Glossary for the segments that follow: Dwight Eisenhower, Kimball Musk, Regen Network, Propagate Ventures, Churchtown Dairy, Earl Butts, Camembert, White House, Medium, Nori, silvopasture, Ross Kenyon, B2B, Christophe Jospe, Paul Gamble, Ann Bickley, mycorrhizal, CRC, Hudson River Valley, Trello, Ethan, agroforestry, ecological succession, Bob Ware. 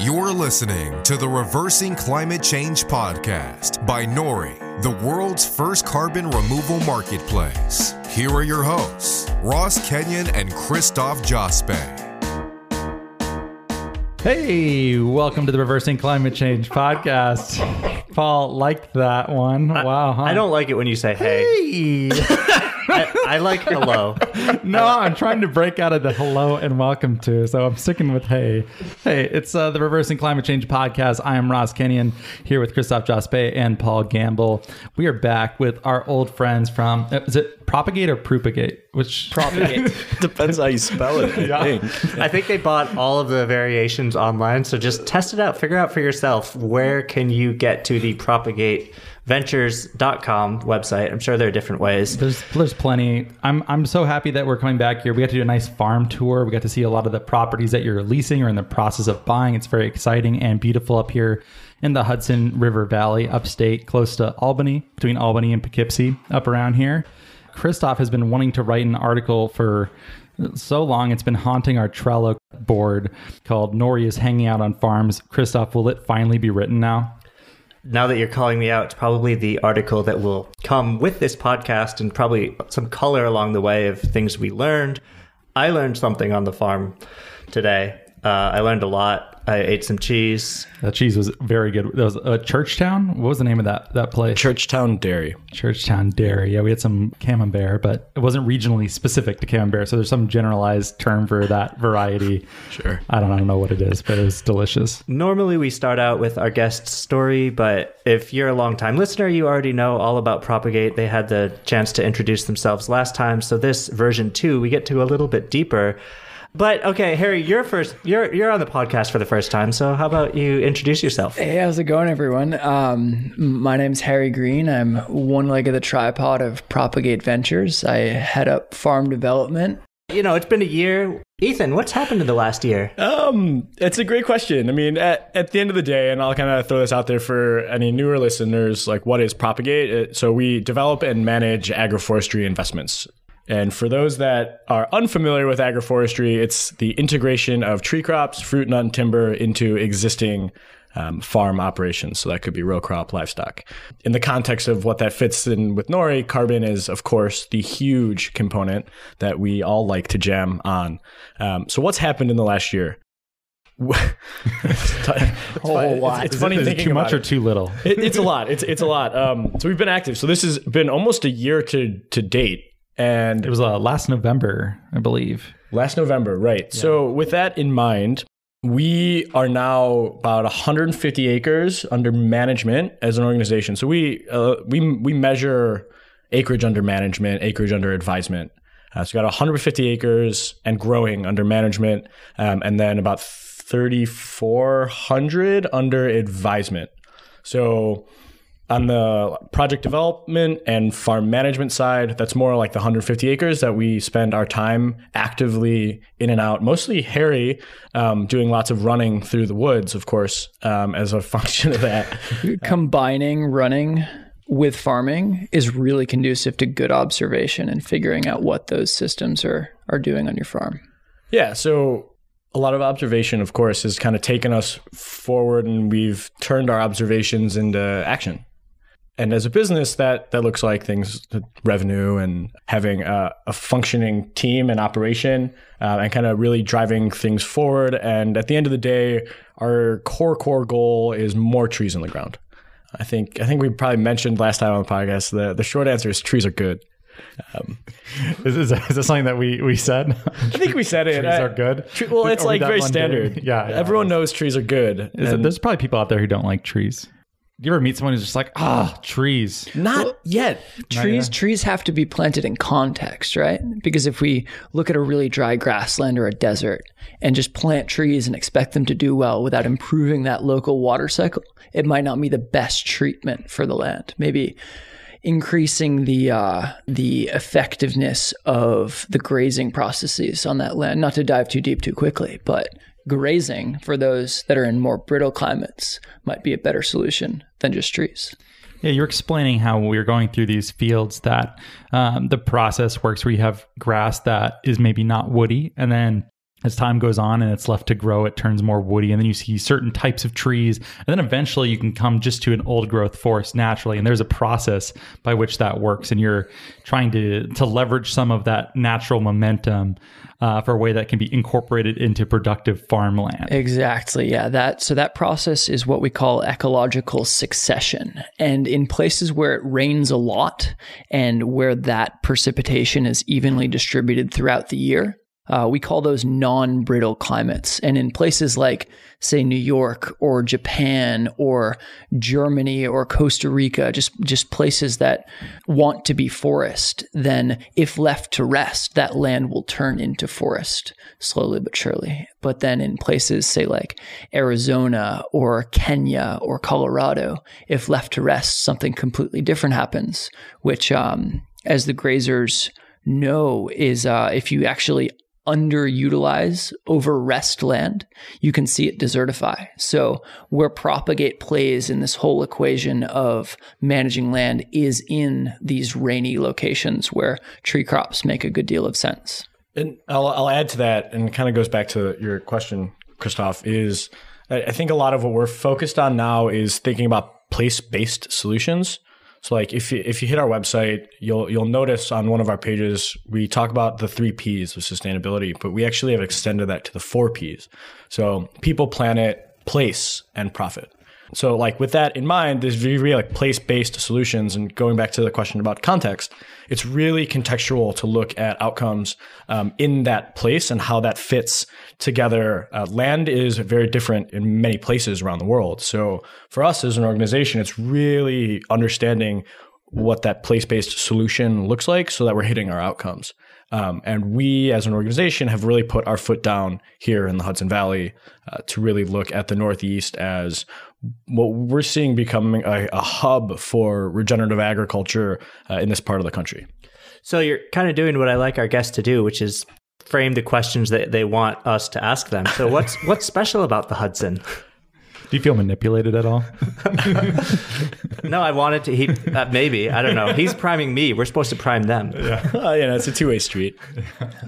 You're listening to the Reversing Climate Change podcast by Nori, the world's first carbon removal marketplace. Here are your hosts, Ross Kenyon and Christophe Jospe. Hey, welcome to the Reversing Climate Change podcast. Paul liked that one. Wow, huh? I don't like it when you say hey. I like hello. No, I'm trying to break out of the hello and welcome to, so I'm sticking with hey. Hey, it's the Reversing Climate Change podcast. I am Ross Kenyon here with Christophe Jospe and Paul Gamble. We are back with our old friends from, is it Propagate or Propagate? Which Propagate. Depends how you spell it, I think. I think they bought all of the variations online, so just test it out. Figure out for yourself, where can you get to the Propagate Ventures.com website. I'm sure there are different ways. There's plenty. I'm so happy that we're coming back here. We got to do a nice farm tour. We got to see a lot of the properties that you're leasing or in the process of buying. It's very exciting and beautiful up here in the Hudson River Valley, upstate, close to Albany, between Albany and Poughkeepsie, up around here. Christophe has been wanting to write an article for so long. It's been haunting our Trello board called Nori is Hanging Out on Farms. Christophe, will it finally be written now? Now that you're calling me out, it's probably the article that will come with this podcast and probably some color along the way of things we learned. I learned something on the farm today. I learned a lot. I ate some cheese. That cheese was very good. That was Churchtown? What was the name of that place? Churchtown Dairy. Churchtown Dairy. Yeah, we had some Camembert, but it wasn't regionally specific to Camembert. So there's some generalized term for that variety. Sure. I don't know what it is, but it was delicious. Normally we start out with our guest's story, but if you're a longtime listener, you already know all about Propagate. They had the chance to introduce themselves last time. So this version 2, we get to a little bit deeper. But okay, Harry, you're on the podcast for the first time, so how about you introduce yourself? Hey, how's it going, everyone? My name's Harry Green. I'm one leg of the tripod of Propagate Ventures. I head up farm development. You know, it's been a year. Ethan, what's happened in the last year? It's a great question. I mean, at the end of the day, and I'll kind of throw this out there for any newer listeners, like, what is Propagate? So we develop and manage agroforestry investments. And for those that are unfamiliar with agroforestry, it's the integration of tree crops, fruit, nut, and timber into existing farm operations. So that could be row crop, livestock. In the context of what that fits in with Nori, carbon is, of course, the huge component that we all like to jam on. So what's happened in the last year? It's a lot. It's funny thinking too much or too little. It's a lot. It's a lot. So we've been active. So this has been almost a year to date. And it was last November, I believe. Last November, right. Yeah. So with that in mind, we are now about 150 acres under management as an organization. So we measure acreage under management, acreage under advisement. So we got 150 acres and growing under management, and then about 3,400 under advisement. So on the project development and farm management side, that's more like the 150 acres that we spend our time actively in and out, mostly Harry doing lots of running through the woods, of course, as a function of that. Combining running with farming is really conducive to good observation and figuring out what those systems are doing on your farm. Yeah, so a lot of observation, of course, has kind of taken us forward, and we've turned our observations into action. And as a business, that looks like things, revenue, and having a functioning team and operation, and kind of really driving things forward. And at the end of the day, our core goal is more trees on the ground. I think we probably mentioned last time on the podcast, the short answer is trees are good. Is this something that we said? I think we said it. Trees are good. Well, it's like very standard. Yeah, everyone knows trees are good. There's probably people out there who don't like trees. You ever meet someone who's just like, trees? Not yet. Trees have to be planted in context, right? Because if we look at a really dry grassland or a desert and just plant trees and expect them to do well without improving that local water cycle, it might not be the best treatment for the land. Maybe increasing the effectiveness of the grazing processes on that land, not to dive too deep too quickly, but grazing for those that are in more brittle climates might be a better solution than just trees. Yeah, you're explaining how we're going through these fields that the process works where you have grass that is maybe not woody, and then as time goes on and it's left to grow, it turns more woody, and then you see certain types of trees, and then eventually you can come just to an old growth forest naturally. And there's a process by which that works, and you're trying to leverage some of that natural momentum for a way that can be incorporated into productive farmland. Exactly. Yeah. So that process is what we call ecological succession. And in places where it rains a lot and where that precipitation is evenly distributed throughout the year, we call those non-brittle climates. And in places like, say, New York or Japan or Germany or Costa Rica, just places that want to be forest, then if left to rest, that land will turn into forest slowly but surely. But then in places, say, like Arizona or Kenya or Colorado, if left to rest, something completely different happens, which, as the grazers know, is if you actually underutilize, over-rest land, you can see it desertify. So where Propagate plays in this whole equation of managing land is in these rainy locations where tree crops make a good deal of sense. And I'll add to that, and it kind of goes back to your question, Christophe, is I think a lot of what we're focused on now is thinking about place-based solutions. So like if you hit our website, you'll notice on one of our pages, we talk about the 3 Ps of sustainability, but we actually have extended that to the 4 Ps. So people, planet, place, and profit. So like with that in mind, there's really like place-based solutions. And going back to the question about context, it's really contextual to look at outcomes in that place and how that fits together. Land is very different in many places around the world. So for us as an organization, it's really understanding what that place-based solution looks like so that we're hitting our outcomes. And we as an organization have really put our foot down here in the Hudson Valley to really look at the Northeast as what we're seeing becoming a hub for regenerative agriculture in this part of the country. So you're kind of doing what I like our guests to do, which is frame the questions that they want us to ask them. So what's special about the Hudson? Do you feel manipulated at all? No, I wanted to. Maybe. I don't know. He's priming me. We're supposed to prime them. Yeah, it's a two-way street.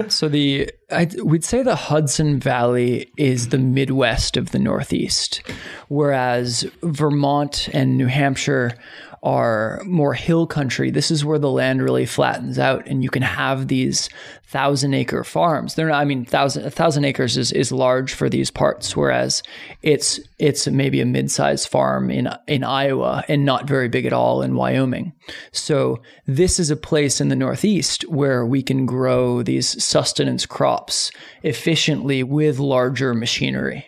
So we'd say the Hudson Valley is the Midwest of the Northeast, whereas Vermont and New Hampshire are more hill country. This is where the land really flattens out, and you can have these 1,000-acre farms. They're not, 1,000 acres is large for these parts, whereas it's maybe a mid-sized farm in Iowa and not very big at all in Wyoming. So this is a place in the Northeast where we can grow these sustenance crops efficiently with larger machinery,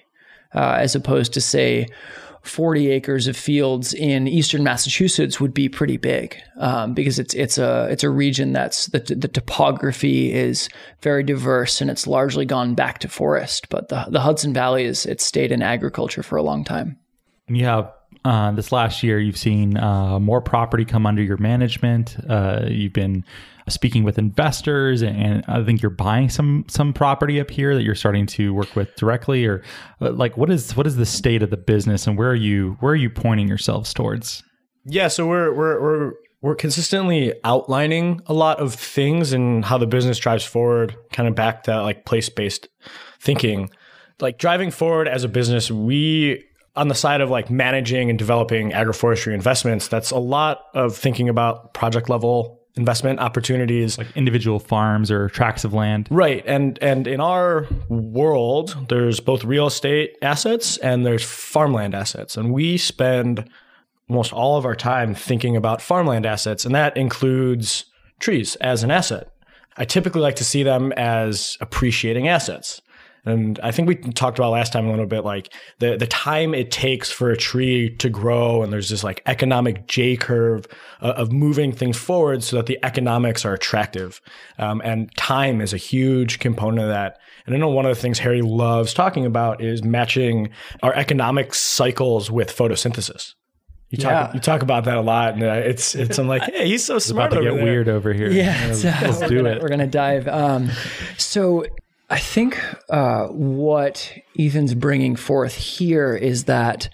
as opposed to, say, 40 acres of fields in eastern Massachusetts would be pretty big, because it's a region that's the topography is very diverse and it's largely gone back to forest. But the Hudson Valley it's stayed in agriculture for a long time. Yeah. This last year, you've seen more property come under your management. You've been speaking with investors, and I think you're buying some property up here that you're starting to work with directly. Or what is the state of the business, and where are you pointing yourselves towards? Yeah, so we're consistently outlining a lot of things and how the business drives forward, kind of back that like place-based thinking, like driving forward as a business. We on the side of like managing and developing agroforestry investments, that's a lot of thinking about project level investment opportunities. Like individual farms or tracts of land. Right. And in our world, there's both real estate assets and there's farmland assets. And we spend almost all of our time thinking about farmland assets. And that includes trees as an asset. I typically like to see them as appreciating assets. And I think we talked about last time a little bit, like the time it takes for a tree to grow. And there's this like economic J curve of moving things forward so that the economics are attractive. And time is a huge component of that. And I know one of the things Harry loves talking about is matching our economic cycles with photosynthesis. You talk about that a lot, and it's I'm like, hey, he's so smart. It's about to get weird over here. Yeah, let's do it. We're gonna dive. So. I think what Ethan's bringing forth here is that,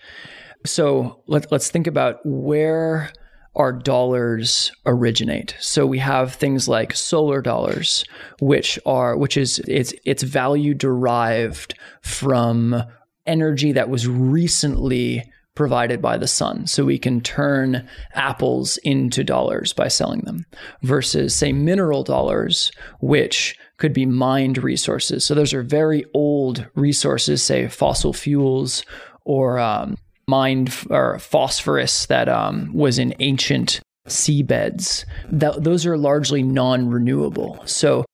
so let's think about where our dollars originate. So we have things like solar dollars, which is its value derived from energy that was recently provided by the sun. So we can turn apples into dollars by selling them, versus say mineral dollars, which could be mined resources. So those are very old resources, say fossil fuels or mined or phosphorus that was in ancient seabeds. Those are largely non-renewable. So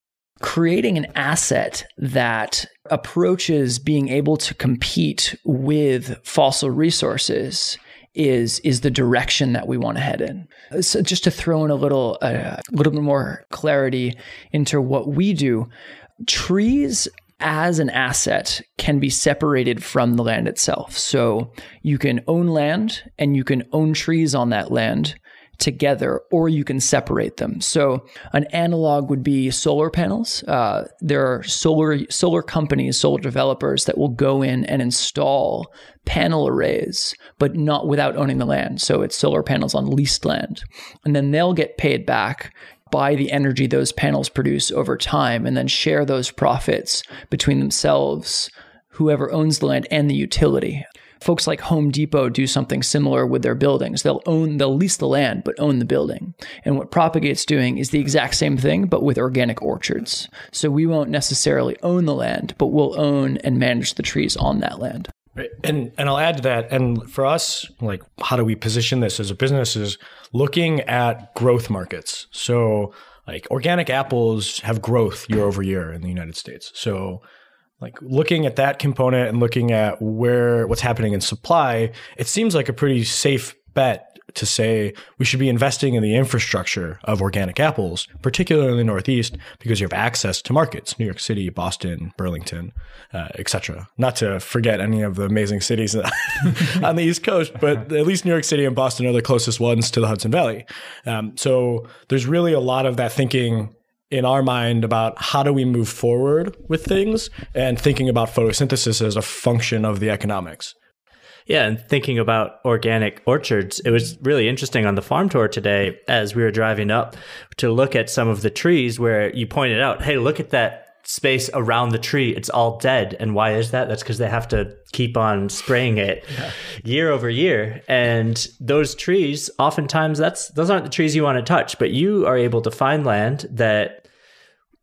creating an asset that approaches being able to compete with fossil resources is the direction that we want to head in. So just to throw in a little bit more clarity into what we do, trees as an asset can be separated from the land itself. So you can own land and you can own trees on that land together, or you can separate them. So an analog would be solar panels. There are solar companies, solar developers that will go in and install panel arrays, but not without owning the land. So it's solar panels on leased land. And then they'll get paid back by the energy those panels produce over time, and then share those profits between themselves, whoever owns the land, and the utility. Folks like Home Depot do something similar with their buildings. They'll lease the land, but own the building. And what Propagate's doing is the exact same thing, but with organic orchards. So we won't necessarily own the land, but we'll own and manage the trees on that land. Right. And I'll add to that. And for us, like, how do we position this as a business is looking at growth markets. So like organic apples have growth year over year in the United States. So like looking at that component and looking at what's happening in supply, it seems like a pretty safe bet to say we should be investing in the infrastructure of organic apples, particularly in the Northeast, because you have access to markets, New York City, Boston, Burlington, etc. Not to forget any of the amazing cities on the East Coast, but at least New York City and Boston are the closest ones to the Hudson Valley. So there's really a lot of that thinking in our mind about how do we move forward with things, and thinking about photosynthesis as a function of the economics. Yeah, and thinking about organic orchards, it was really interesting on the farm tour today as we were driving up to look at some of the trees where you pointed out, hey, look at that space around the tree. It's all dead. And why is that? That's because they have to keep on spraying it year over year. And those trees, oftentimes, those aren't the trees you want to touch, but you are able to find land that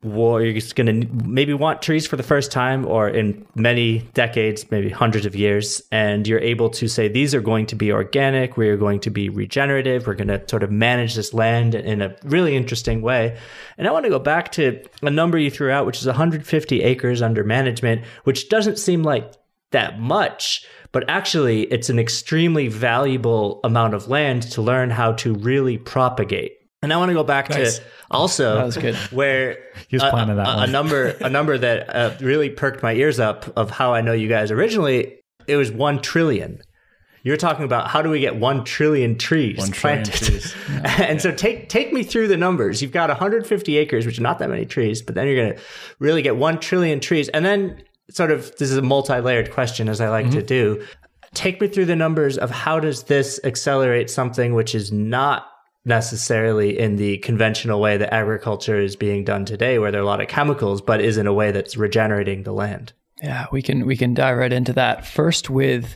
you're just going to maybe want trees for the first time, or in many decades, maybe hundreds of years. And you're able to say, these are going to be organic. We are going to be regenerative. We're going to sort of manage this land in a really interesting way. And I want to go back to a number you threw out, which is 150 acres under management, which doesn't seem like that much, but actually it's an extremely valuable amount of land to learn how to really propagate. And I want to go back to also where a number that really perked my ears up of how I know you guys originally, it was 1 trillion. You're talking about how do we get 1 trillion trees planted? So take me through the numbers. You've got 150 acres, which are not that many trees, but then you're going to really get 1 trillion trees. And then sort of, this is a multi-layered question, as I like to do. Take me through the numbers of how does this accelerate something which is not necessarily in the conventional way that agriculture is being done today, where there are a lot of chemicals, but is in a way that's regenerating the land. Yeah, we can dive right into that. First with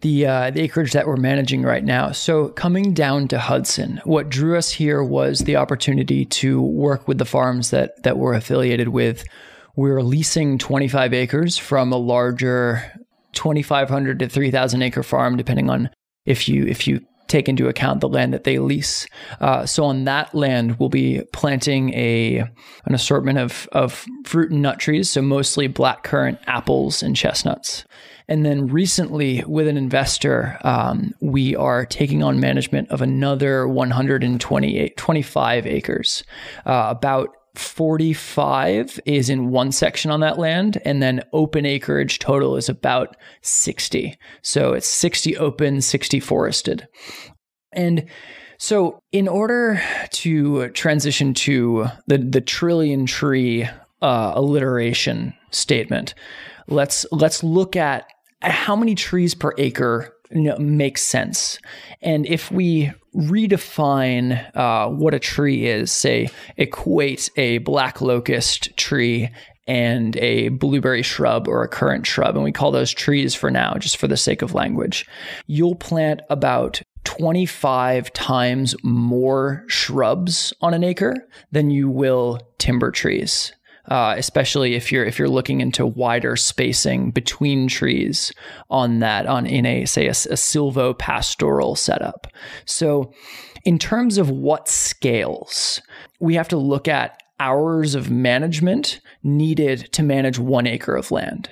the acreage that we're managing right now. So coming down to Hudson, what drew us here was the opportunity to work with the farms that we're affiliated with. We're leasing 25 acres from a larger 2,500 to 3,000 acre farm, depending on if you take into account the land that they lease. So on that land, we'll be planting an assortment of fruit and nut trees, so mostly blackcurrant, apples, and chestnuts. And then recently, with an investor, we are taking on management of another 125 acres. About 45 is in one section on that land, and then open acreage total is about 60. So it's 60 open, 60 forested. And so in order to transition to the trillion tree alliteration statement, let's look at how many trees per acre makes sense. And if we redefine what a tree is, say equate a black locust tree and a blueberry shrub or a currant shrub, and we call those trees for now, just for the sake of language, you'll plant about 25 times more shrubs on an acre than you will timber trees. Especially if you're looking into wider spacing between trees in a silvopastoral setup. So in terms of what scales, we have to look at hours of management needed to manage 1 acre of land.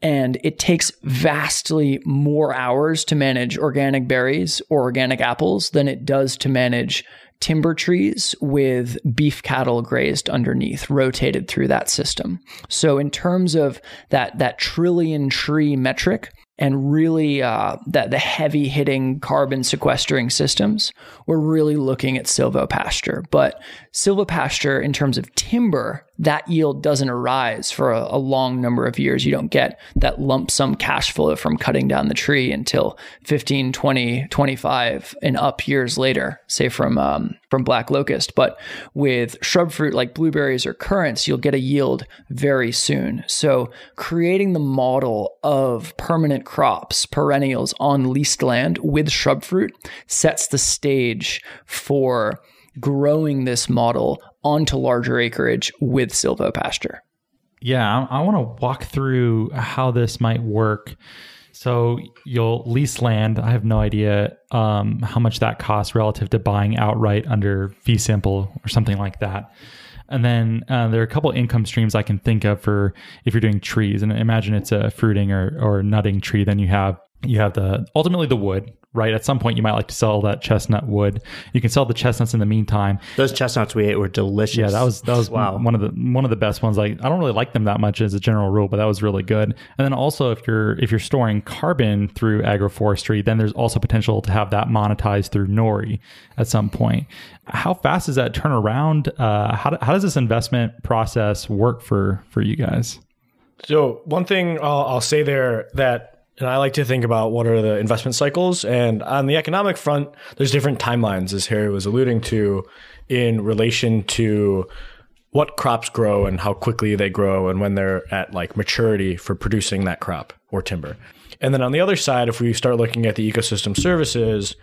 And it takes vastly more hours to manage organic berries or organic apples than it does to manage timber trees with beef cattle grazed underneath, rotated through that system. So in terms of that trillion tree metric, and really the heavy hitting carbon sequestering systems, we're really looking at silvopasture. But silvopasture in terms of timber, that yield doesn't arise for a long number of years. You don't get that lump sum cash flow from cutting down the tree until 15, 20, 25 and up years later, say from black locust. But with shrub fruit like blueberries or currants, you'll get a yield very soon. So creating the model of permanent crops, perennials on leased land with shrub fruit sets the stage for growing this model onto larger acreage with silvopasture. Yeah, I want to walk through how this might work. So you'll lease land. I have no idea how much that costs relative to buying outright under fee simple or something like that. And then there are a couple income streams I can think of for if you're doing trees. And imagine it's a fruiting or nutting tree. Then you have ultimately the wood. Right. At some point, you might like to sell that chestnut wood. You can sell the chestnuts in the meantime. Those chestnuts we ate were delicious. Yeah, that was wow. one of the best ones. Like, I don't really like them that much as a general rule, but that was really good. And then also, if you're storing carbon through agroforestry, then there's also potential to have that monetized through Nori at some point. How fast is that turnaround? How does this investment process work for you guys? So one thing I'll say there that. And I like to think about what are the investment cycles. And on the economic front, there's different timelines, as Harry was alluding to, in relation to what crops grow and how quickly they grow and when they're at like maturity for producing that crop or timber. And then on the other side, if we start looking at the ecosystem services,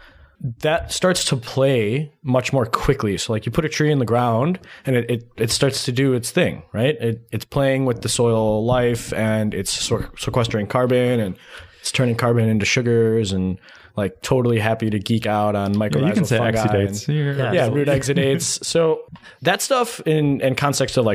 that starts to play much more quickly. So like you put a tree in the ground and it starts to do its thing, right? It's playing with the soil life and it's sequestering carbon and it's turning carbon into sugars and like totally happy to geek out on mycorrhizal you can say fungi exudates. Yeah, root exudates. So that stuff in the context of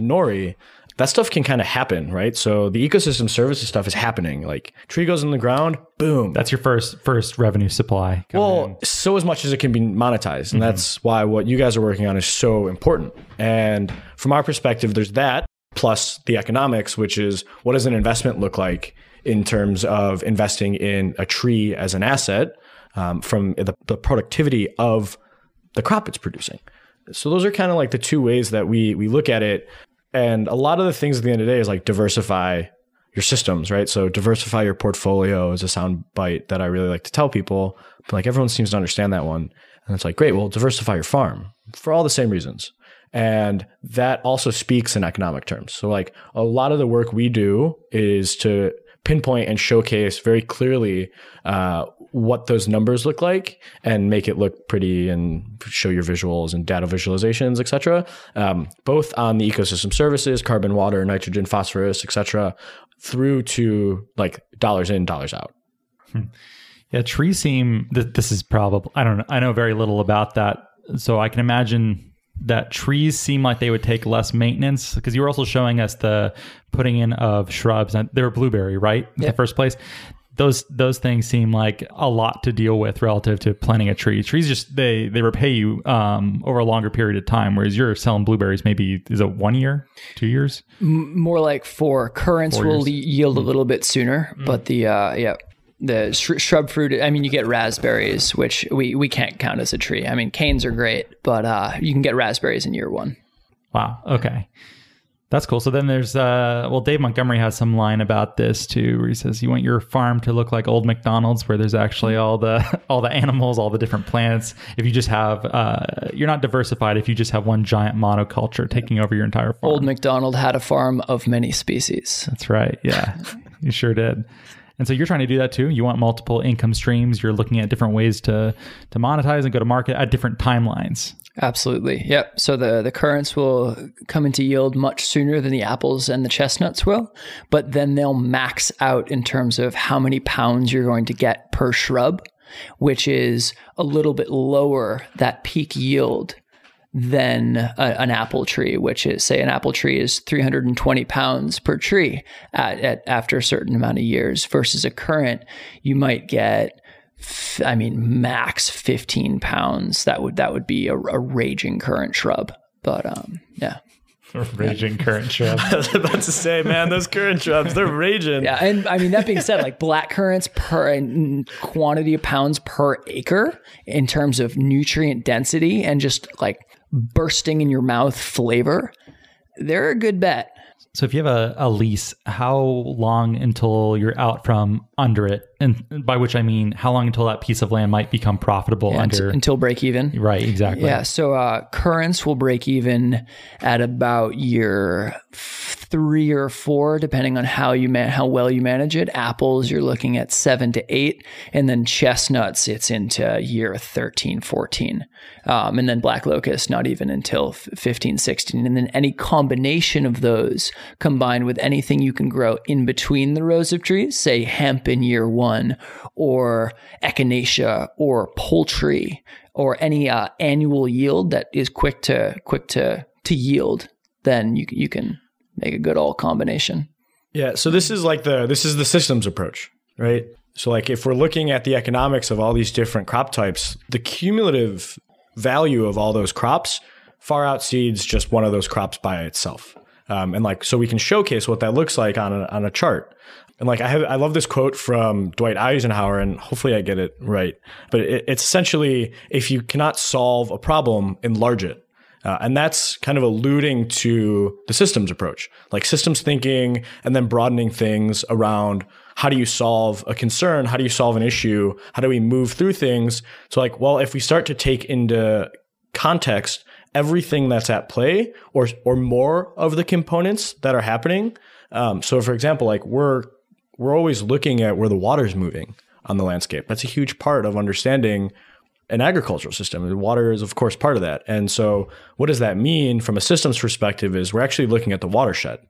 Nori, that stuff can kind of happen, right? So the ecosystem services stuff is happening. Like tree goes in the ground, boom. That's your first revenue supply. Well, so as much as it can be monetized. And that's why what you guys are working on is so important. And from our perspective, there's that plus the economics, which is what does an investment look like in terms of investing in a tree as an asset from the productivity of the crop it's producing. So those are kind of like the two ways that we look at it. And a lot of the things at the end of the day is like diversify your systems, right? So diversify your portfolio is a sound bite that I really like to tell people. But like everyone seems to understand that one. And it's like, great, well, diversify your farm for all the same reasons. And that also speaks in economic terms. So like a lot of the work we do is to pinpoint and showcase very clearly what those numbers look like and make it look pretty and show your visuals and data visualizations, et cetera, both on the ecosystem services, carbon, water, nitrogen, phosphorus, et cetera, through to like dollars in, dollars out. Yeah, trees seem that this is probably, I don't know. I know very little about that. So I can imagine that trees seem like they would take less maintenance because you were also showing us the putting in of shrubs and they were blueberry, right? In the first place. Those things seem like a lot to deal with relative to planting a tree. Trees just, they repay you over a longer period of time, whereas you're selling blueberries maybe, is it 1 year, 2 years? More like 4. Currants will yield a little bit sooner, but the shrub fruit, I mean, you get raspberries, which we can't count as a tree. I mean, canes are great, but you can get raspberries in year 1. Wow. Okay. That's cool. So then there's, well, Dave Montgomery has some line about this too, where he says, you want your farm to look like old McDonald's, where there's actually all the animals, all the different plants. If you just have, you're not diversified if you just have one giant monoculture taking over your entire farm. Old McDonald had a farm of many species. That's right. Yeah, you sure did. And so you're trying to do that too. You want multiple income streams. You're looking at different ways to monetize and go to market at different timelines. Absolutely. Yep. So the currants will come into yield much sooner than the apples and the chestnuts will, but then they'll max out in terms of how many pounds you're going to get per shrub, which is a little bit lower, that peak yield, than an apple tree, which is, say, an apple tree is 320 pounds per tree at after a certain amount of years, versus a currant, you might get, max 15 pounds. That would be a raging currant shrub. But yeah. Raging currant shrubs. I was about to say, man, those currant shrubs, they're raging. Yeah, and that being said, like black currants per quantity of pounds per acre in terms of nutrient density and just like bursting in your mouth flavor, they're a good bet. So if you have a lease, how long until you're out from under it? And by which I mean, how long until that piece of land might become profitable until break even? Right, exactly. Yeah, so currants will break even at about year 3 or 4, depending on how well you manage it. Apples, you're looking at 7 to 8. And then chestnuts, it's into year 13, 14. And then black locust, not even until 15, 16. And then any combination of those combined with anything you can grow in between the rows of trees, say hemp in year 1 or echinacea or poultry or any annual yield that is quick to yield, then you can make a good old combination. Yeah. So this is like the systems approach, right? So like if we're looking at the economics of all these different crop types, the cumulative value of all those crops far outseeds just one of those crops by itself. And like, so we can showcase what that looks like on a chart. And like, I love this quote from Dwight Eisenhower, and hopefully I get it right, but it's essentially, if you cannot solve a problem, enlarge it. And that's kind of alluding to the systems approach, like systems thinking and then broadening things around how do you solve a concern? How do you solve an issue? How do we move through things? So like, well, if we start to take into context everything that's at play or more of the components that are happening. So for example, like we're always looking at where the water's moving on the landscape. That's a huge part of understanding an agricultural system. And water is, of course, part of that. And so what does that mean from a systems perspective is we're actually looking at the watershed.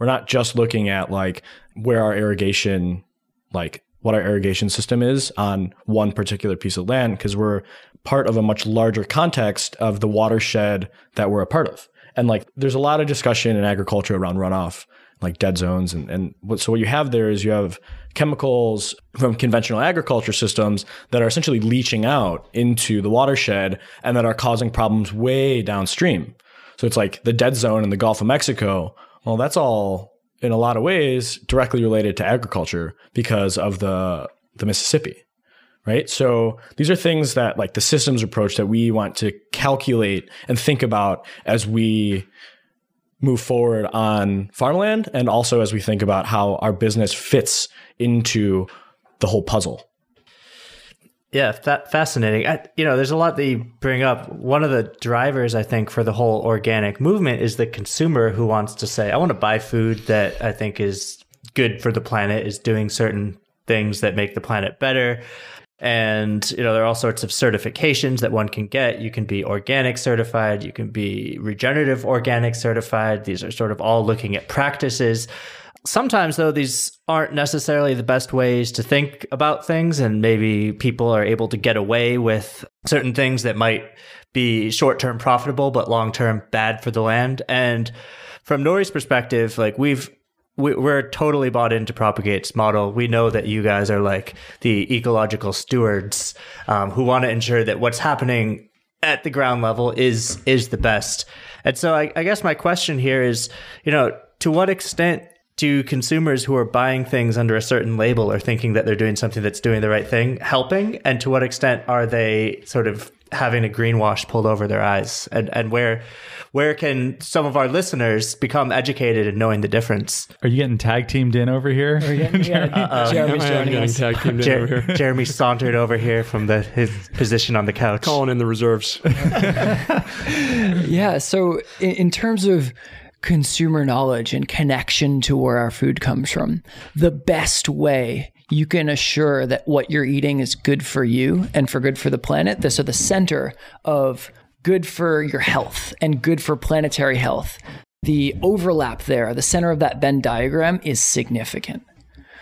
We're not just looking at like where our irrigation, like what our irrigation system is on one particular piece of land, because we're part of a much larger context of the watershed that we're a part of. And like there's a lot of discussion in agriculture around runoff, like dead zones. So what you have there is you have chemicals from conventional agriculture systems that are essentially leaching out into the watershed and that are causing problems way downstream. So it's like the dead zone in the Gulf of Mexico. Well, that's all in a lot of ways directly related to agriculture because of the Mississippi, right? So these are things that like the systems approach that we want to calculate and think about as we move forward on farmland, and also as we think about how our business fits into the whole puzzle. Yeah, fascinating. There's a lot that you bring up. One of the drivers, I think, for the whole organic movement is the consumer who wants to say, I want to buy food that I think is good for the planet, is doing certain things that make the planet better. And, there are all sorts of certifications that one can get. You can be organic certified. You can be regenerative organic certified. These are sort of all looking at practices. Sometimes, though, these aren't necessarily the best ways to think about things. And maybe people are able to get away with certain things that might be short-term profitable, but long-term bad for the land. And from Nori's perspective, like we're totally bought into Propagate's model. We know that you guys are like the ecological stewards who want to ensure that what's happening at the ground level is the best. And so I guess my question here is, to what extent do consumers who are buying things under a certain label or thinking that they're doing something that's doing the right thing helping? And to what extent are they sort of having a greenwash pulled over their eyes, and where can some of our listeners become educated in knowing the difference? Are you getting tag teamed in over here? Jeremy sauntered over here from his position on the couch, calling in the reserves. Yeah. So in terms of consumer knowledge and connection to where our food comes from, the best way you can assure that what you're eating is good for you and good for the planet. This is the center of good for your health and good for planetary health. The overlap there, the center of that Venn diagram, is significant.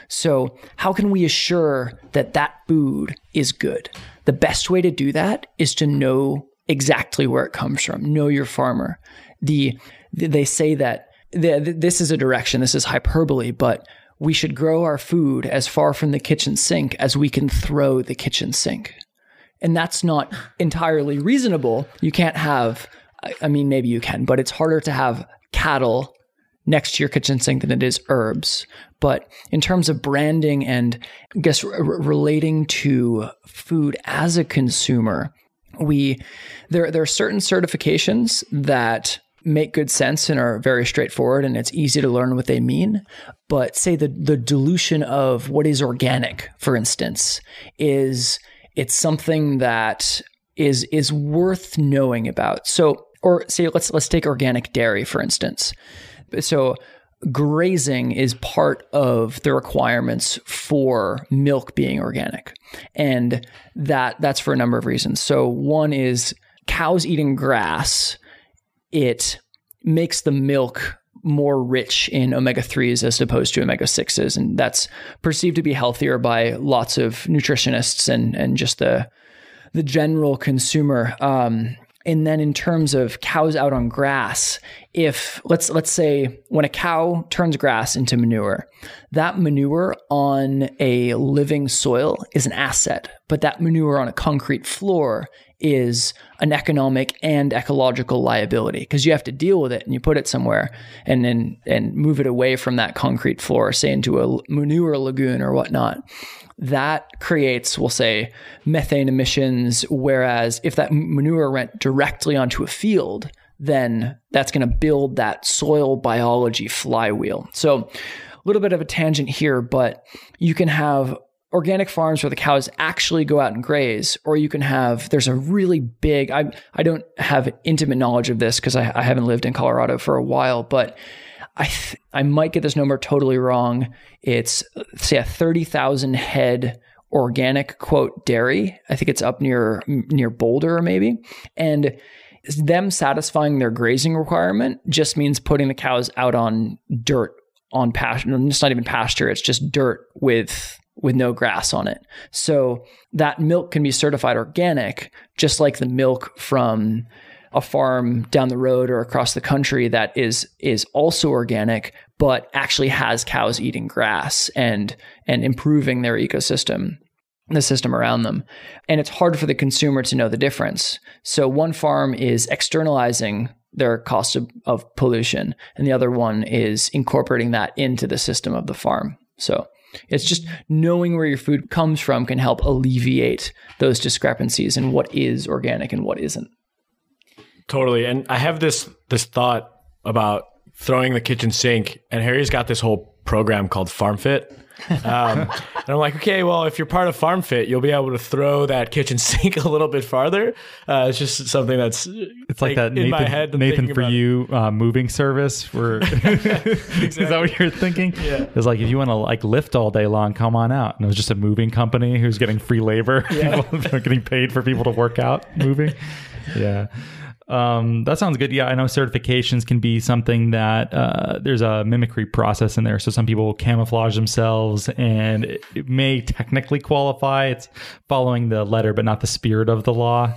So how can we assure that that food is good? The best way to do that is to know exactly where it comes from. Know your farmer. They say that, this is a direction, this is hyperbole, but we should grow our food as far from the kitchen sink as we can throw the kitchen sink. And that's not entirely reasonable. You can't have, I mean, maybe you can, but it's harder to have cattle next to your kitchen sink than it is herbs. But in terms of branding and I guess relating to food as a consumer, there are certain certifications that make good sense and are very straightforward, and it's easy to learn what they mean. But say the dilution of what is organic, for instance, it's something that is worth knowing about. So, or say let's take organic dairy, for instance. So grazing is part of the requirements for milk being organic. And that's for a number of reasons. So one is cows eating grass. It makes the milk more rich in omega-3s as opposed to omega-6s. And that's perceived to be healthier by lots of nutritionists and just the general consumer. And then in terms of cows out on grass, if let's say when a cow turns grass into manure, that manure on a living soil is an asset, but that manure on a concrete floor is an economic and ecological liability because you have to deal with it and you put it somewhere and then and move it away from that concrete floor, say into a manure lagoon or whatnot. That creates, we'll say, methane emissions, whereas if that manure went directly onto a field, then that's going to build that soil biology flywheel. So a little bit of a tangent here, but you can have organic farms where the cows actually go out and graze, or you can have, there's a really big, I don't have intimate knowledge of this because I haven't lived in Colorado for a while, but I might get this number totally wrong. It's say a 30,000 head organic quote dairy. I think it's up near Boulder maybe. And them satisfying their grazing requirement just means putting the cows out on dirt on pasture. It's not even pasture. It's just dirt with no grass on it. So that milk can be certified organic, just like the milk from a farm down the road or across the country that is also organic, but actually has cows eating grass and improving their ecosystem, the system around them. And it's hard for the consumer to know the difference. So one farm is externalizing their cost of pollution, and the other one is incorporating that into the system of the farm. So it's just knowing where your food comes from can help alleviate those discrepancies in what is organic and what isn't. Totally. And I have this thought about throwing the kitchen sink, and Harry's got this whole program called Farm Fit. And I'm like, okay, well, if you're part of Farm Fit, you'll be able to throw that kitchen sink a little bit farther. It's just something that's like that in Nathan, my head. Nathan for you moving service. Exactly. Is that what you're thinking? Yeah. It's like if you want to like lift all day long, come on out. And it was just a moving company who's getting free labor, yeah. Getting paid for people to work out moving. Yeah. That sounds good. Yeah, I know certifications can be something that there's a mimicry process in there. So some people camouflage themselves and it may technically qualify. It's following the letter, but not the spirit of the law.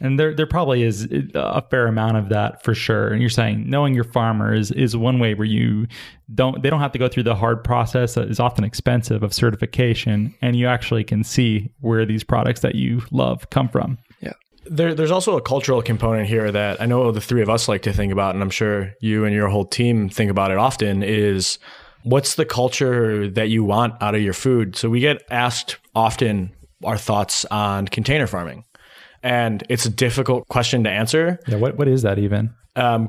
And there probably is a fair amount of that for sure. And you're saying knowing your farmer is one way where they don't have to go through the hard process that is often expensive of certification. And you actually can see where these products that you love come from. Yeah. There's also a cultural component here that I know the three of us like to think about, and I'm sure you and your whole team think about it often, is what's the culture that you want out of your food? So we get asked often our thoughts on container farming. And it's a difficult question to answer. Yeah, what is that even?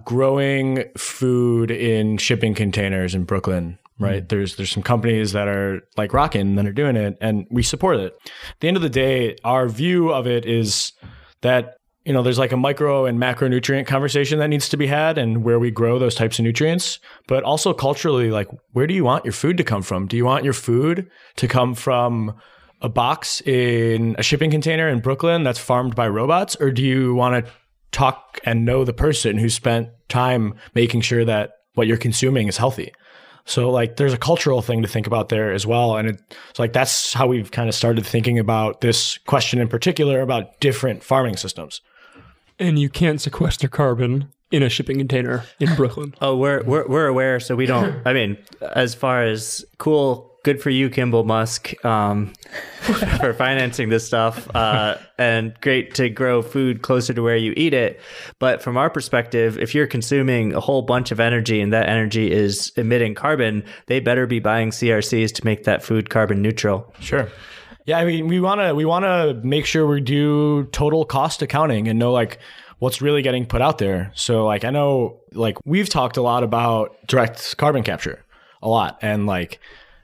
Growing food in shipping containers in Brooklyn, right? Mm. There's some companies that are like rocking that are doing it, and we support it. At the end of the day, our view of it is that, you know, there's like a micro and macronutrient conversation that needs to be had and where we grow those types of nutrients, but also culturally, like, where do you want your food to come from? Do you want your food to come from a box in a shipping container in Brooklyn that's farmed by robots? Or do you want to talk and know the person who spent time making sure that what you're consuming is healthy? So like, there's a cultural thing to think about there as well. And it's like, that's how we've kind of started thinking about this question in particular about different farming systems. And you can't sequester carbon in a shipping container in Brooklyn. Oh, we're aware, so we don't. I mean, as far as cool, good for you, Kimball Musk, for financing this stuff, and great to grow food closer to where you eat it. But from our perspective, if you're consuming a whole bunch of energy and that energy is emitting carbon, they better be buying CRCs to make that food carbon neutral. Sure. Yeah, I mean, we wanna make sure we do total cost accounting and know like what's really getting put out there. So like, I know like we've talked a lot about direct carbon capture a lot, and like,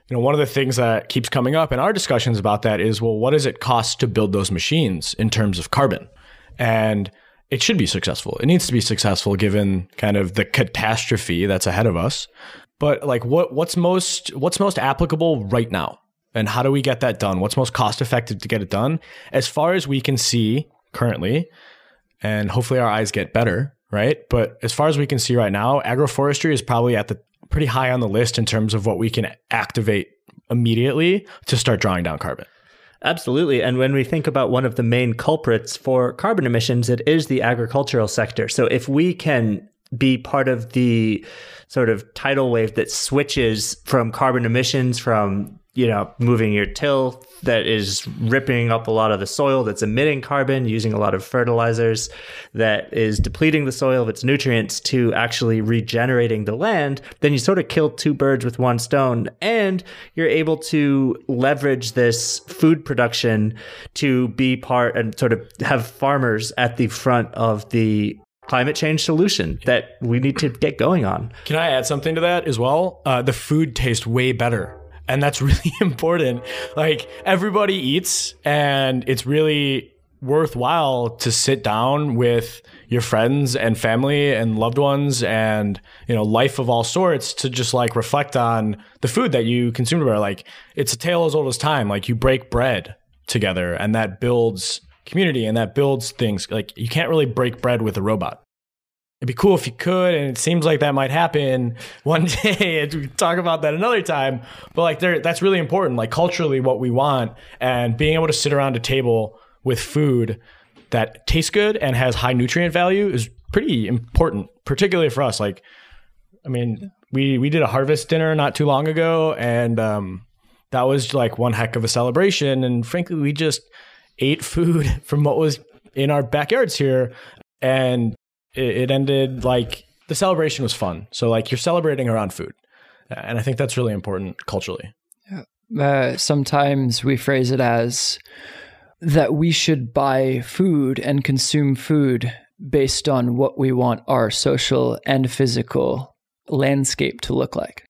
you know, one of the things that keeps coming up in our discussions about that is, well, what does it cost to build those machines in terms of carbon? And it should be successful. It needs to be successful given kind of the catastrophe that's ahead of us. But like, what's most applicable right now? And how do we get that done? What's most cost effective to get it done? As far as we can see currently, and hopefully our eyes get better, right? But as far as we can see right now, agroforestry is probably at the pretty high on the list in terms of what we can activate immediately to start drawing down carbon. Absolutely. And when we think about one of the main culprits for carbon emissions, it is the agricultural sector. So if we can be part of the sort of tidal wave that switches from carbon emissions from, you know, moving your till that is ripping up a lot of the soil that's emitting carbon, using a lot of fertilizers that is depleting the soil of its nutrients, to actually regenerating the land, then you sort of kill two birds with one stone, and you're able to leverage this food production to be part and sort of have farmers at the front of the climate change solution that we need to get going on. Can I add something to that as well? The food tastes way better. And that's really important. Like, everybody eats, and it's really worthwhile to sit down with your friends and family and loved ones and, you know, life of all sorts to just like reflect on the food that you consumed. Like, it's a tale as old as time. Like, you break bread together, and that builds community and that builds things. Like, you can't really break bread with a robot. It'd be cool if you could, and it seems like that might happen one day, and we talk about that another time. But like, that's really important, like culturally what we want, and being able to sit around a table with food that tastes good and has high nutrient value is pretty important, particularly for us. Like, I mean, we did a harvest dinner not too long ago, and that was like one heck of a celebration. And frankly, we just ate food from what was in our backyards here, and it ended like the celebration was fun. So like, you're celebrating around food. And I think that's really important culturally. Yeah. Sometimes we phrase it as that we should buy food and consume food based on what we want our social and physical landscape to look like.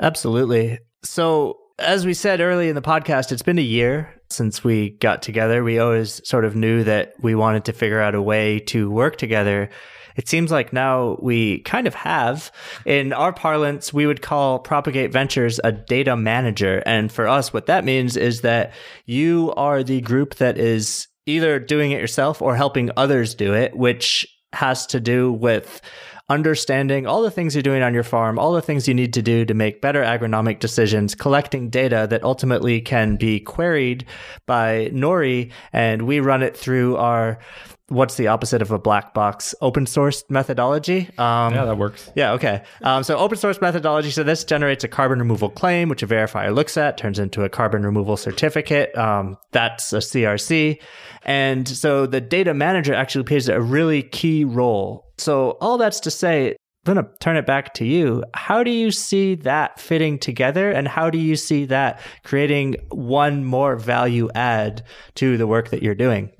Absolutely. So as we said early in the podcast, it's been a year since we got together. We always sort of knew that we wanted to figure out a way to work together. It seems like now we kind of have. In our parlance, we would call Propagate Ventures a data manager. And for us, what that means is that you are the group that is either doing it yourself or helping others do it, which has to do with understanding all the things you're doing on your farm, all the things you need to do to make better agronomic decisions, collecting data that ultimately can be queried by Nori, and we run it through our, what's the opposite of a black box, open source methodology? Yeah, that works. Yeah, okay. So open source methodology, so this generates a carbon removal claim, which a verifier looks at, turns into a carbon removal certificate. That's a CRC. And so the data manager actually plays a really key role. So all that's to say, I'm going to turn it back to you. How do you see that fitting together, and how do you see that creating one more value add to the work that you're doing?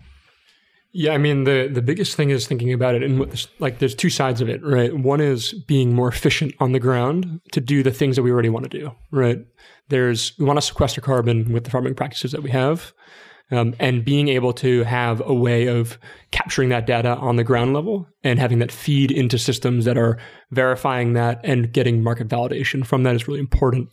Yeah, I mean, the biggest thing is thinking about it, and like there's two sides of it, right? One is being more efficient on the ground to do the things that we already want to do, right? We want to sequester carbon with the farming practices that we have, and being able to have a way of capturing that data on the ground level and having that feed into systems that are verifying that and getting market validation from that is really important.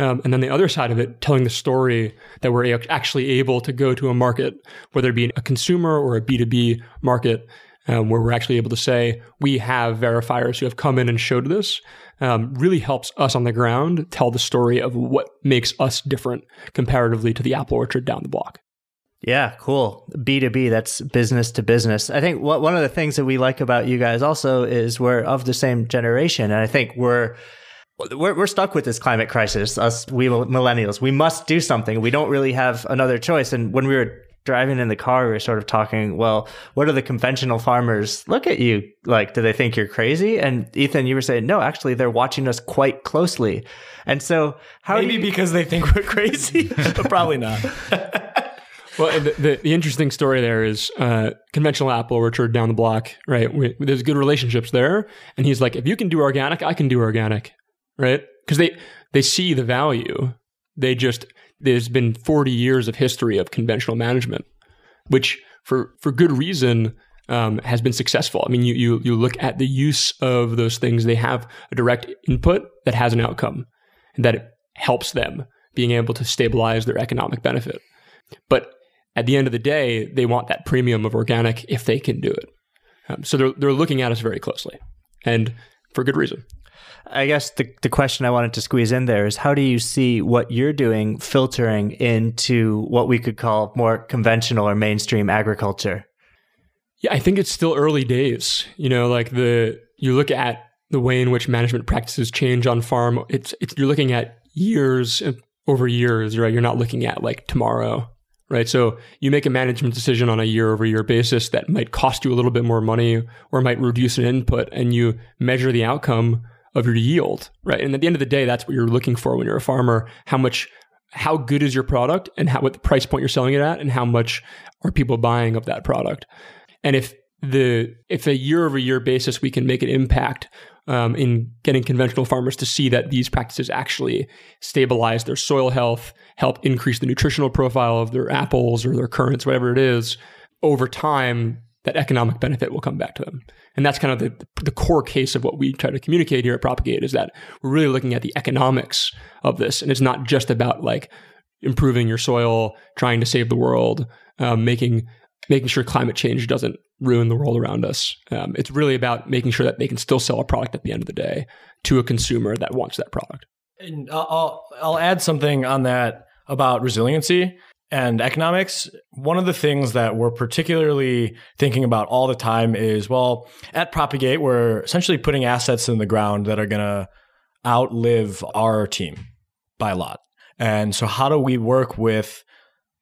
And then the other side of it, telling the story that we're actually able to go to a market, whether it be a consumer or a B2B market, where we're actually able to say, we have verifiers who have come in and showed this, really helps us on the ground tell the story of what makes us different comparatively to the apple orchard down the block. Yeah, cool. B2B, that's business to business. I think one of the things that we like about you guys also is we're of the same generation. And I think we're stuck with this climate crisis, we millennials. We must do something. We don't really have another choice. And when we were driving in the car, we were sort of talking, well, what do the conventional farmers look at you like? Do they think you're crazy? And Ethan, you were saying, no, actually, they're watching us quite closely. And so because they think we're crazy, but probably not. Well, the interesting story there is conventional apple orchard down the block, right? There's good relationships there. And he's like, if you can do organic, I can do organic. Right? Because they see the value. There's been 40 years of history of conventional management, which for good reason has been successful. I mean, you look at the use of those things, they have a direct input that has an outcome and that it helps them being able to stabilize their economic benefit. But at the end of the day, they want that premium of organic if they can do it. So they're looking at us very closely and for good reason. I guess the question I wanted to squeeze in there is, how do you see what you're doing filtering into what we could call more conventional or mainstream agriculture? Yeah, I think it's still early days. You know, like you look at the way in which management practices change on farm, you're looking at years over years, right? You're not looking at like tomorrow, right? So you make a management decision on a year over year basis that might cost you a little bit more money or might reduce an input, and you measure the outcome of your yield, right? And at the end of the day, that's what you're looking for when you're a farmer. How good is your product, and what the price point you're selling it at, and how much are people buying of that product? And if a year over year basis, we can make an impact in getting conventional farmers to see that these practices actually stabilize their soil health, help increase the nutritional profile of their apples or their currants, whatever it is, over time, that economic benefit will come back to them. And that's kind of the core case of what we try to communicate here at Propagate, is that we're really looking at the economics of this. And it's not just about like improving your soil, trying to save the world, making sure climate change doesn't ruin the world around us. It's really about making sure that they can still sell a product at the end of the day to a consumer that wants that product. And I'll add something on that about resiliency and economics. One of the things that we're particularly thinking about all the time is, well, at Propagate, we're essentially putting assets in the ground that are going to outlive our team by a lot. And so how do we work with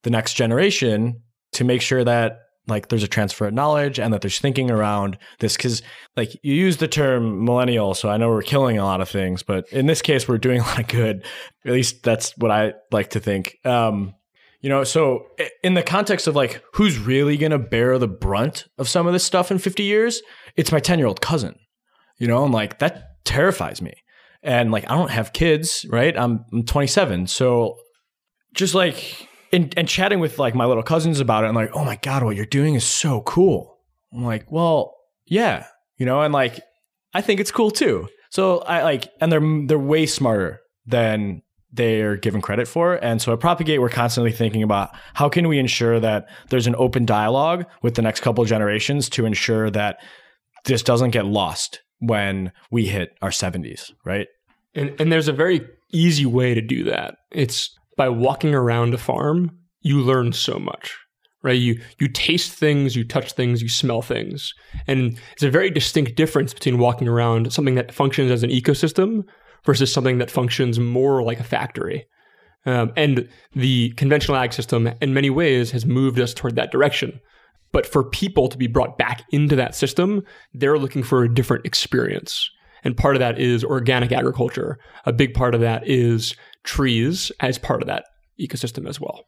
the next generation to make sure that like there's a transfer of knowledge and that there's thinking around this? Because like you use the term millennial, so I know we're killing a lot of things, but in this case, we're doing a lot of good. At least that's what I like to think. You know, so in the context of like, who's really going to bear the brunt of some of this stuff in 50 years? It's my 10-year-old cousin, you know, and like that terrifies me. And like, I don't have kids, right? I'm 27. So just like, and chatting with like my little cousins about it, and like, oh my God, what you're doing is so cool. I'm like, well, yeah, you know, and like, I think it's cool too. So I like, and they're way smarter than they're given credit for. And so at Propagate, we're constantly thinking about how can we ensure that there's an open dialogue with the next couple of generations to ensure that this doesn't get lost when we hit our 70s, right? And there's a very easy way to do that. It's by walking around a farm, you learn so much, right? You taste things, you touch things, you smell things. And it's a very distinct difference between walking around something that functions as an ecosystem versus something that functions more like a factory. And the conventional ag system in many ways has moved us toward that direction. But for people to be brought back into that system, they're looking for a different experience. And part of that is organic agriculture. A big part of that is trees as part of that ecosystem as well.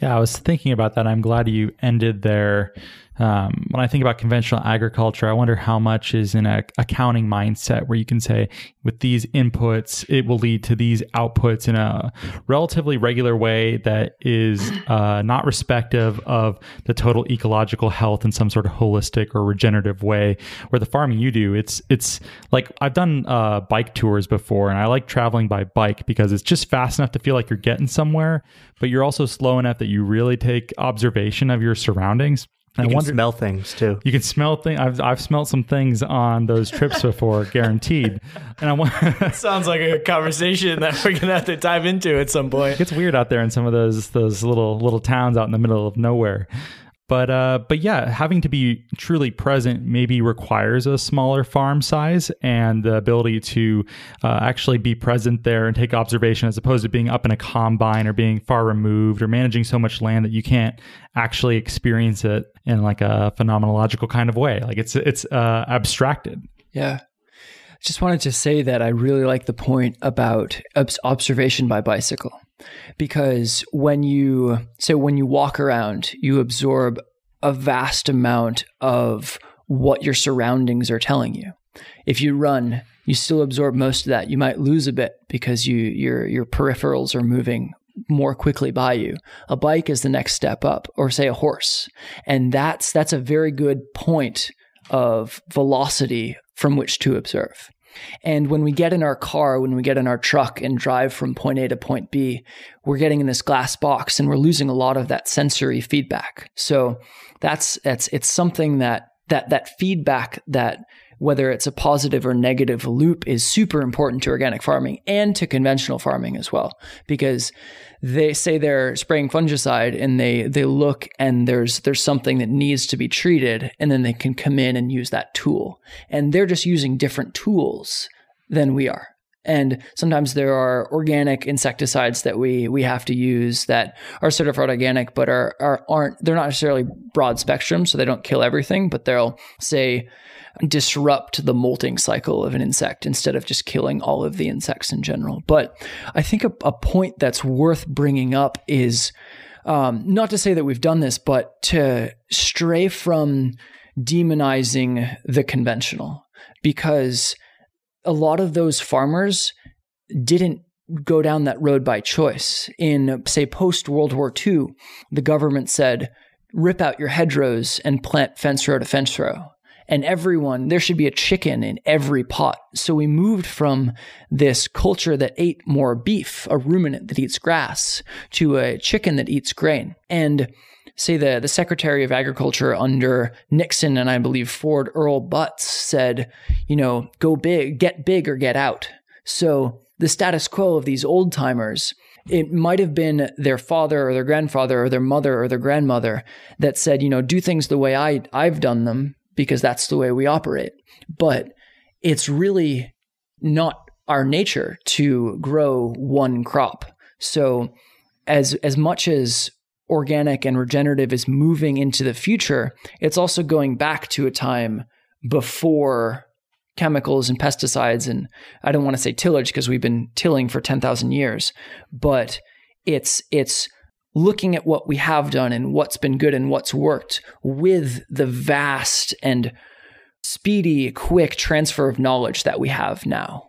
Yeah, I was thinking about that. I'm glad you ended there When I think about conventional agriculture, I wonder how much is in a accounting mindset where you can say, with these inputs, it will lead to these outputs in a relatively regular way that is not respective of the total ecological health in some sort of holistic or regenerative way. Where the farming you do, it's like, I've done bike tours before, and I like traveling by bike because it's just fast enough to feel like you're getting somewhere, but you're also slow enough that you really take observation of your surroundings. And I wonder, smell things too. You can smell things. I've smelled some things on those trips before, guaranteed. And I want. Sounds like a conversation that we're gonna have to dive into at some point. It gets weird out there in some of those little towns out in the middle of nowhere. But yeah, having to be truly present maybe requires a smaller farm size and the ability to actually be present there and take observation, as opposed to being up in a combine or being far removed or managing so much land that you can't actually experience it in like a phenomenological kind of way. Like it's abstracted. Yeah. I just wanted to say that I really like the point about observation by bicycle. Because when you walk around, you absorb a vast amount of what your surroundings are telling you. If you run, you still absorb most of that. You might lose a bit because your peripherals are moving more quickly by you. A bike is the next step up, or say a horse. And that's a very good point of velocity from which to observe. And when we get in our car, when we get in our truck and drive from point A to point B, we're getting in this glass box and we're losing a lot of that sensory feedback. So it's something that feedback, that whether it's a positive or negative loop, is super important to organic farming and to conventional farming as well, because they say they're spraying fungicide and they look and there's something that needs to be treated, and then they can come in and use that tool. And they're just using different tools than we are. And sometimes there are organic insecticides that we have to use that are certified organic, but they're not necessarily broad spectrum, so they don't kill everything, but they'll say disrupt the molting cycle of an insect instead of just killing all of the insects in general. But I think a point that's worth bringing up is not to say that we've done this, but to stray from demonizing the conventional, because a lot of those farmers didn't go down that road by choice. In, say, post-World War II, the government said, rip out your hedgerows and plant fence row to fence row. And there should be a chicken in every pot. So we moved from this culture that ate more beef, a ruminant that eats grass, to a chicken that eats grain. And say the Secretary of Agriculture under Nixon and I believe Ford, Earl Butts, said, go big, get big, or get out. So the status quo of these old timers, it might have been their father or their grandfather or their mother or their grandmother that said, do things the way I've done them, because that's the way we operate. But it's really not our nature to grow one crop. So as much as organic and regenerative is moving into the future, it's also going back to a time before chemicals and pesticides. And I don't want to say tillage, because we've been tilling for 10,000 years, but it's looking at what we have done and what's been good and what's worked, with the vast and speedy, quick transfer of knowledge that we have now.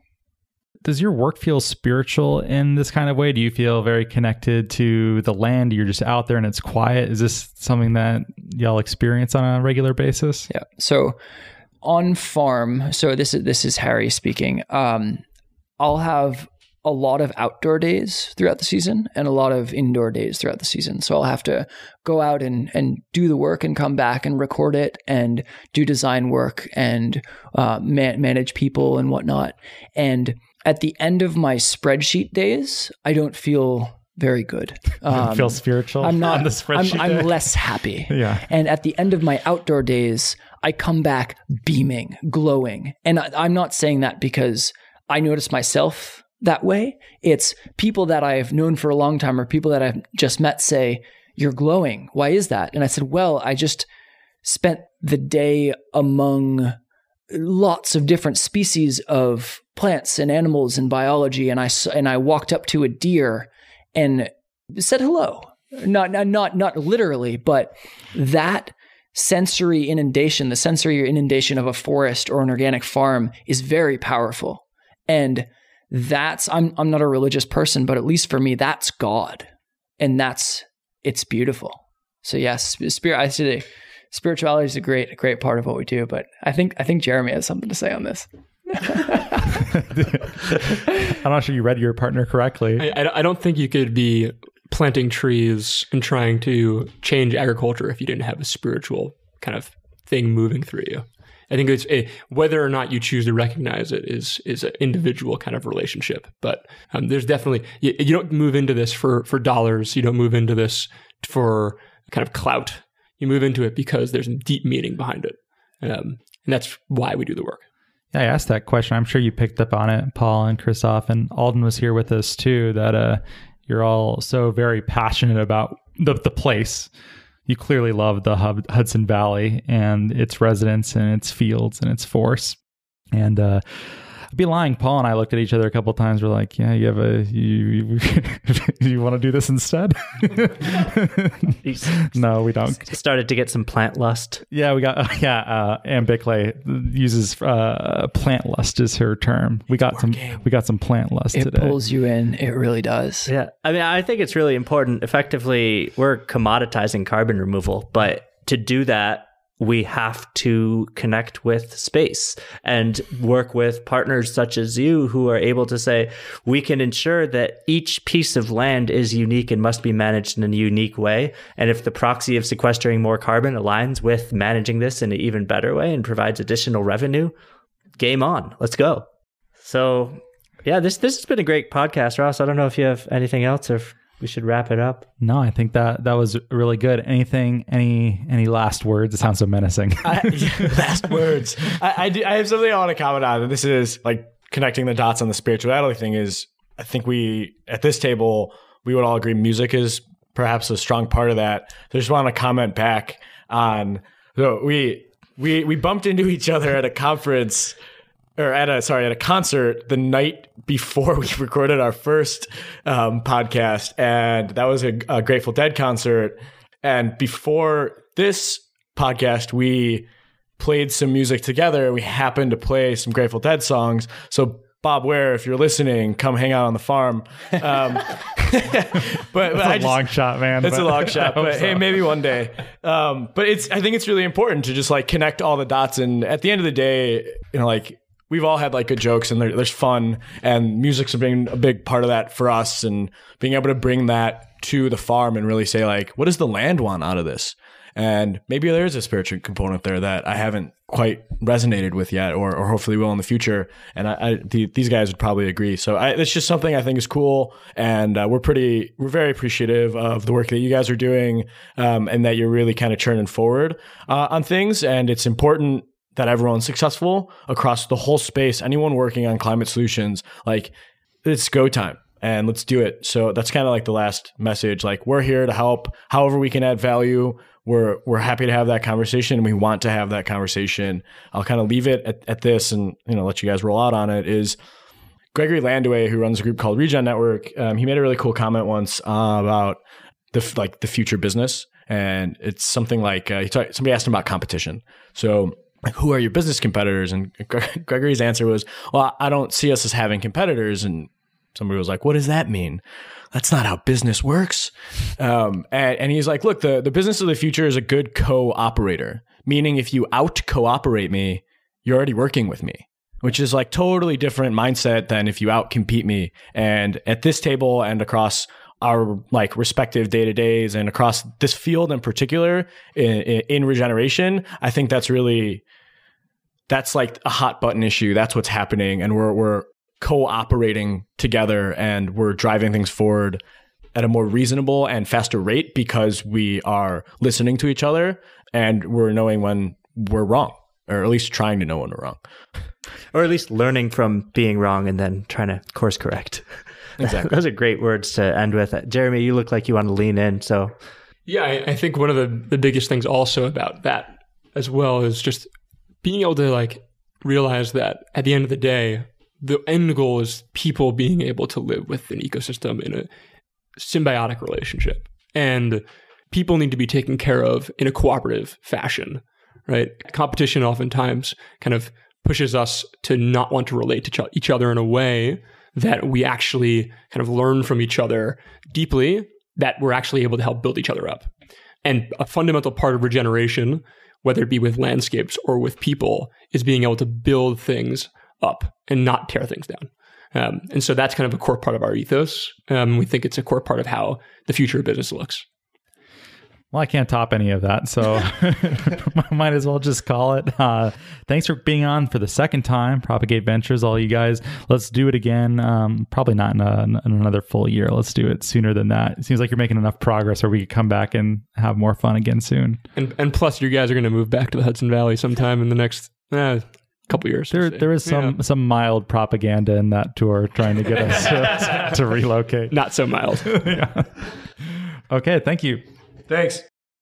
Does your work feel spiritual in this kind of way? Do you feel very connected to the land? You're just out there and it's quiet. Is this something that y'all experience on a regular basis? Yeah. So on farm, this is Harry speaking. I'll have a lot of outdoor days throughout the season and a lot of indoor days throughout the season. So I'll have to go out and do the work and come back and record it and do design work and manage people and whatnot. And at the end of my spreadsheet days, I don't feel very good. I feel spiritual. I'm not on the spreadsheet. I'm less happy. Yeah. And at the end of my outdoor days, I come back beaming, glowing. And I'm not saying that because I notice myself that way. It's people that I've known for a long time or people that I've just met say, you're glowing. Why is that? And I said, well, I just spent the day among lots of different species of plants and animals and biology. And I walked up to a deer and said hello. Not literally, but that sensory inundation, the sensory inundation of a forest or an organic farm is very powerful. And that's, I'm not a religious person, but at least for me, that's God. And that's, it's beautiful. So yes, spirituality is a great part of what we do. But I think Jeremy has something to say on this. I'm not sure you read your partner correctly. I don't think you could be planting trees and trying to change agriculture if you didn't have a spiritual kind of thing moving through you. I think it's whether or not you choose to recognize it is an individual kind of relationship. But there's definitely, you don't move into this for dollars. You don't move into this for kind of clout. You move into it because there's deep meaning behind it. And that's why we do the work. I asked that question. I'm sure you picked up on it, Paul and Christophe, and Alden was here with us too, that you're all so very passionate about the place. You clearly love the Hudson Valley and its residents and its fields and its forests. And I'd be lying. Paul and I looked at each other a couple of times. We're like, yeah, you you want to do this instead? No, we don't. Started to get some plant lust. Yeah, we got, Ann Bickley uses plant lust is her term. We got some plant lust today. It pulls you in. It really does. Yeah. I mean, I think it's really important. Effectively, we're commoditizing carbon removal, but to do that, we have to connect with space and work with partners such as you who are able to say, we can ensure that each piece of land is unique and must be managed in a unique way. And if the proxy of sequestering more carbon aligns with managing this in an even better way and provides additional revenue, game on, let's go. So yeah, this has been a great podcast, Ross. I don't know if you have anything else or if we should wrap it up. No, I think that was really good. Any last words? It sounds so menacing. Last words. I have something I want to comment on. And this is like connecting the dots on the spirituality thing is, I think we, at this table, we would all agree music is perhaps a strong part of that. So I just want to comment back on, so we bumped into each other at a conference or at a concert the night before we recorded our first podcast. And that was a Grateful Dead concert. And before this podcast, we played some music together. We happened to play some Grateful Dead songs. So Bob Ware, if you're listening, come hang out on the farm. But that's long shot, man. It's a long shot, but hey, maybe one day. But I think it's really important to just like connect all the dots. And at the end of the day, you know, like, we've all had like good jokes and there's fun, and music's been a big part of that for us, and being able to bring that to the farm and really say like, what does the land want out of this? And maybe there is a spiritual component there that I haven't quite resonated with yet, or hopefully will in the future. And these guys would probably agree. So it's just something I think is cool. And we're very appreciative of the work that you guys are doing, and that you're really kind of churning forward on things. And it's important that everyone's successful across the whole space. Anyone working on climate solutions, like, it's go time and let's do it. So that's kind of like the last message. Like, we're here to help however we can add value. We're happy to have that conversation, and we want to have that conversation. I'll kind of leave it at this and, you know, let you guys roll out on it. Is Gregory Landway, who runs a group called Regen Network. He made a really cool comment once about the future business. And it's something like, somebody asked him about competition. So, like, who are your business competitors? And Gregory's answer was, well, I don't see us as having competitors. And somebody was like, what does that mean? That's not how business works. And he's like, look, the business of the future is a good co-operator, meaning if you out-cooperate me, you're already working with me, which is like totally different mindset than if you out-compete me. And at this table and across our like respective day-to-days and across this field in particular in regeneration, I think that's like a hot button issue. That's what's happening. And we're cooperating together, and we're driving things forward at a more reasonable and faster rate because we are listening to each other and we're knowing when we're wrong, or at least trying to know when we're wrong. Or at least learning from being wrong and then trying to course correct. Exactly. Those are great words to end with. Jeremy, you look like you want to lean in. So, yeah, I think one of the biggest things also about that as well is just being able to like realize that at the end of the day, the end goal is people being able to live with an ecosystem in a symbiotic relationship. And people need to be taken care of in a cooperative fashion, right? Competition oftentimes kind of pushes us to not want to relate to each other in a way that we actually kind of learn from each other deeply, that we're actually able to help build each other up. And a fundamental part of regeneration, whether it be with landscapes or with people, is being able to build things up and not tear things down. And so that's kind of a core part of our ethos. We think it's a core part of how the future of business looks. Well, I can't top any of that, so might as well just call it. Thanks for being on for the second time, Propagate Ventures, all you guys. Let's do it again. Probably not in another full year. Let's do it sooner than that. It seems like you're making enough progress where we could come back and have more fun again soon. And plus, you guys are going to move back to the Hudson Valley sometime in the next... couple years. There is some mild propaganda in that tour trying to get us to relocate. Not so mild. Yeah. Okay. Thank you. Thanks.